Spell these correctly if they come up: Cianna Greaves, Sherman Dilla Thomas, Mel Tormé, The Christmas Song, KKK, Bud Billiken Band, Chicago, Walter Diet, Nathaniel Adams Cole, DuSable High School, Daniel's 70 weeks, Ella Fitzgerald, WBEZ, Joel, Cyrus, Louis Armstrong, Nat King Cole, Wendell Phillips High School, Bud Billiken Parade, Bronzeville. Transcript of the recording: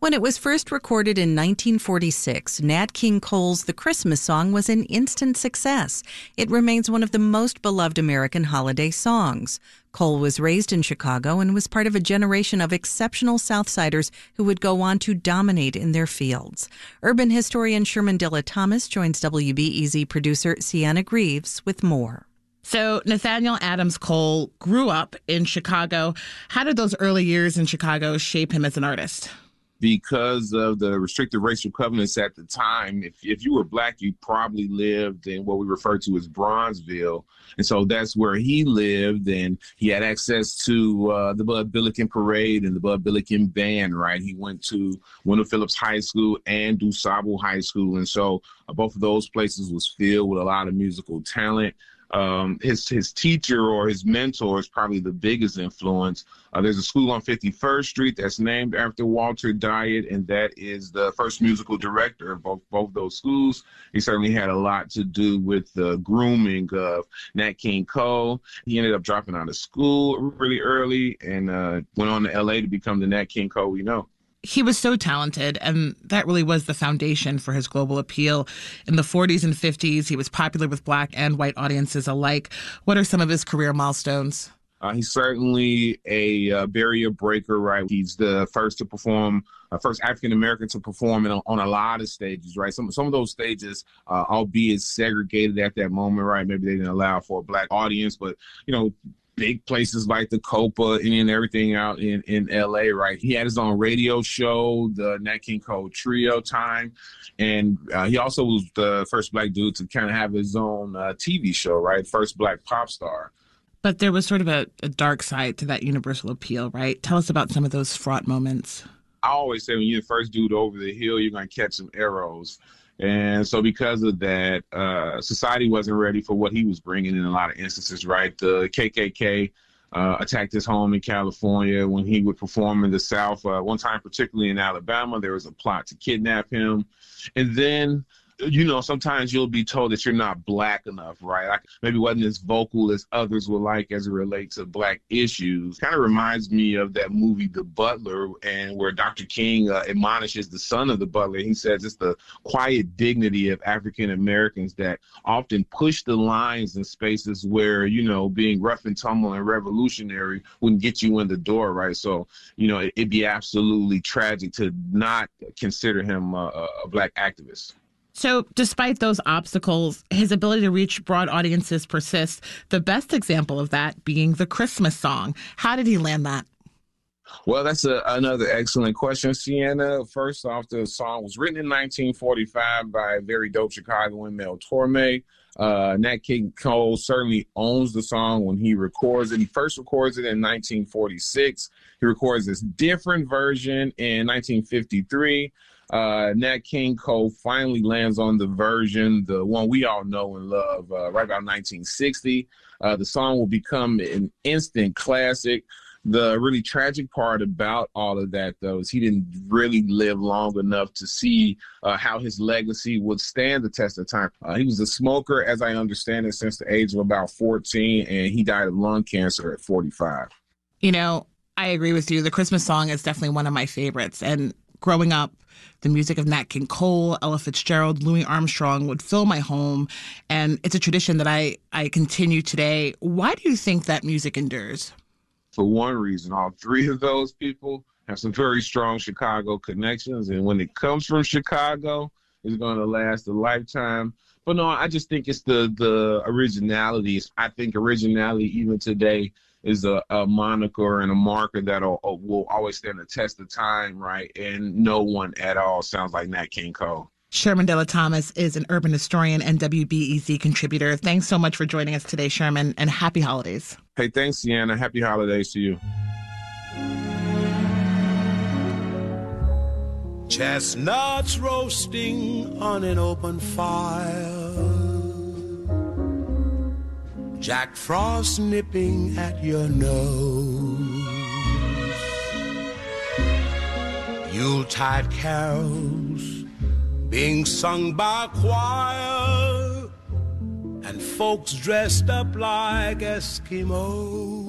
When it was first recorded in 1946, Nat King Cole's The Christmas Song was an instant success. It remains one of the most beloved American holiday songs. Cole was raised in Chicago and was part of a generation of exceptional Southsiders who would go on to dominate in their fields. Urban historian Sherman Dilla Thomas joins WBEZ producer Cianna Greaves with more. So Nathaniel Adams Cole grew up in Chicago. How did those early years in Chicago shape him as an artist? Because of the restrictive racial covenants at the time, if you were black, you probably lived in what we refer to as Bronzeville. And so that's where he lived, and he had access to the Bud Billiken Parade and the Bud Billiken Band, right? He went to Wendell Phillips High School and DuSable High School. And so both of those places was filled with a lot of musical talent. His teacher or his mentor is probably the biggest influence. There's a school on 51st Street that's named after Walter Diet, and that is the first musical director of both those schools. He certainly had a lot to do with the grooming of Nat King Cole. He ended up dropping out of school really early and went on to L.A. to become the Nat King Cole we know. He was so talented, and that really was the foundation for his global appeal. In the 40s and 50s, he was popular with black and white audiences alike. What are some of his career milestones? He's certainly a barrier breaker, right? He's the first to perform, first African-American to perform on a lot of stages, right? Some of those stages, albeit segregated at that moment, right? Maybe they didn't allow for a black audience, but, you know, big places like the Copa and everything out in L.A., right? He had his own radio show, the Nat King Cole Trio time. And he also was the first black dude to kind of have his own TV show, right? First black pop star. But there was sort of a dark side to that universal appeal, right? Tell us about some of those fraught moments. I always say when you're the first dude over the hill, you're going to catch some arrows. And so because of that, society wasn't ready for what he was bringing in a lot of instances, right? The KKK attacked his home in California when he would perform in the South. One time, particularly in Alabama, there was a plot to kidnap him. And then, you know, sometimes you'll be told that you're not black enough, right? Like maybe wasn't as vocal as others would like as it relates to black issues. Kind of reminds me of that movie, The Butler, and where Dr. King admonishes the son of the butler. He says it's the quiet dignity of African Americans that often push the lines in spaces where, you know, being rough and tumble and revolutionary wouldn't get you in the door, right? So, you know, it'd be absolutely tragic to not consider him a black activist. So despite those obstacles, his ability to reach broad audiences persists, the best example of that being The Christmas Song. How did he land that? Well, that's another excellent question, Cianna. First off, the song was written in 1945 by a very dope Chicagoan, Mel Tormé. Nat King Cole certainly owns the song when he records it. He first records it in 1946. He records this different version in 1953. Nat King Cole finally lands on the version, the one we all know and love, right about 1960. The song will become an instant classic. The really tragic part about all of that, though, is he didn't really live long enough to see how his legacy would stand the test of time. He was a smoker, as I understand it, since the age of about 14, and he died of lung cancer at 45. You know, I agree with you. The Christmas Song is definitely one of my favorites. And growing up, the music of Nat King Cole, Ella Fitzgerald, Louis Armstrong would fill my home. And it's a tradition that I continue today. Why do you think that music endures? For one reason, all three of those people have some very strong Chicago connections. And when it comes from Chicago, it's going to last a lifetime. But no, I just think it's the originality. I think originality, even today, is a moniker and a marker that will always stand the test of time, right? And no one at all sounds like Nat King Cole. Sherman Dilla Thomas is an urban historian and WBEZ contributor. Thanks so much for joining us today, Sherman, and happy holidays. Hey, thanks, Cianna. Happy holidays to you. Chestnuts roasting on an open fire, Jack Frost nipping at your nose, Yuletide carols being sung by a choir, and folks dressed up like Eskimos.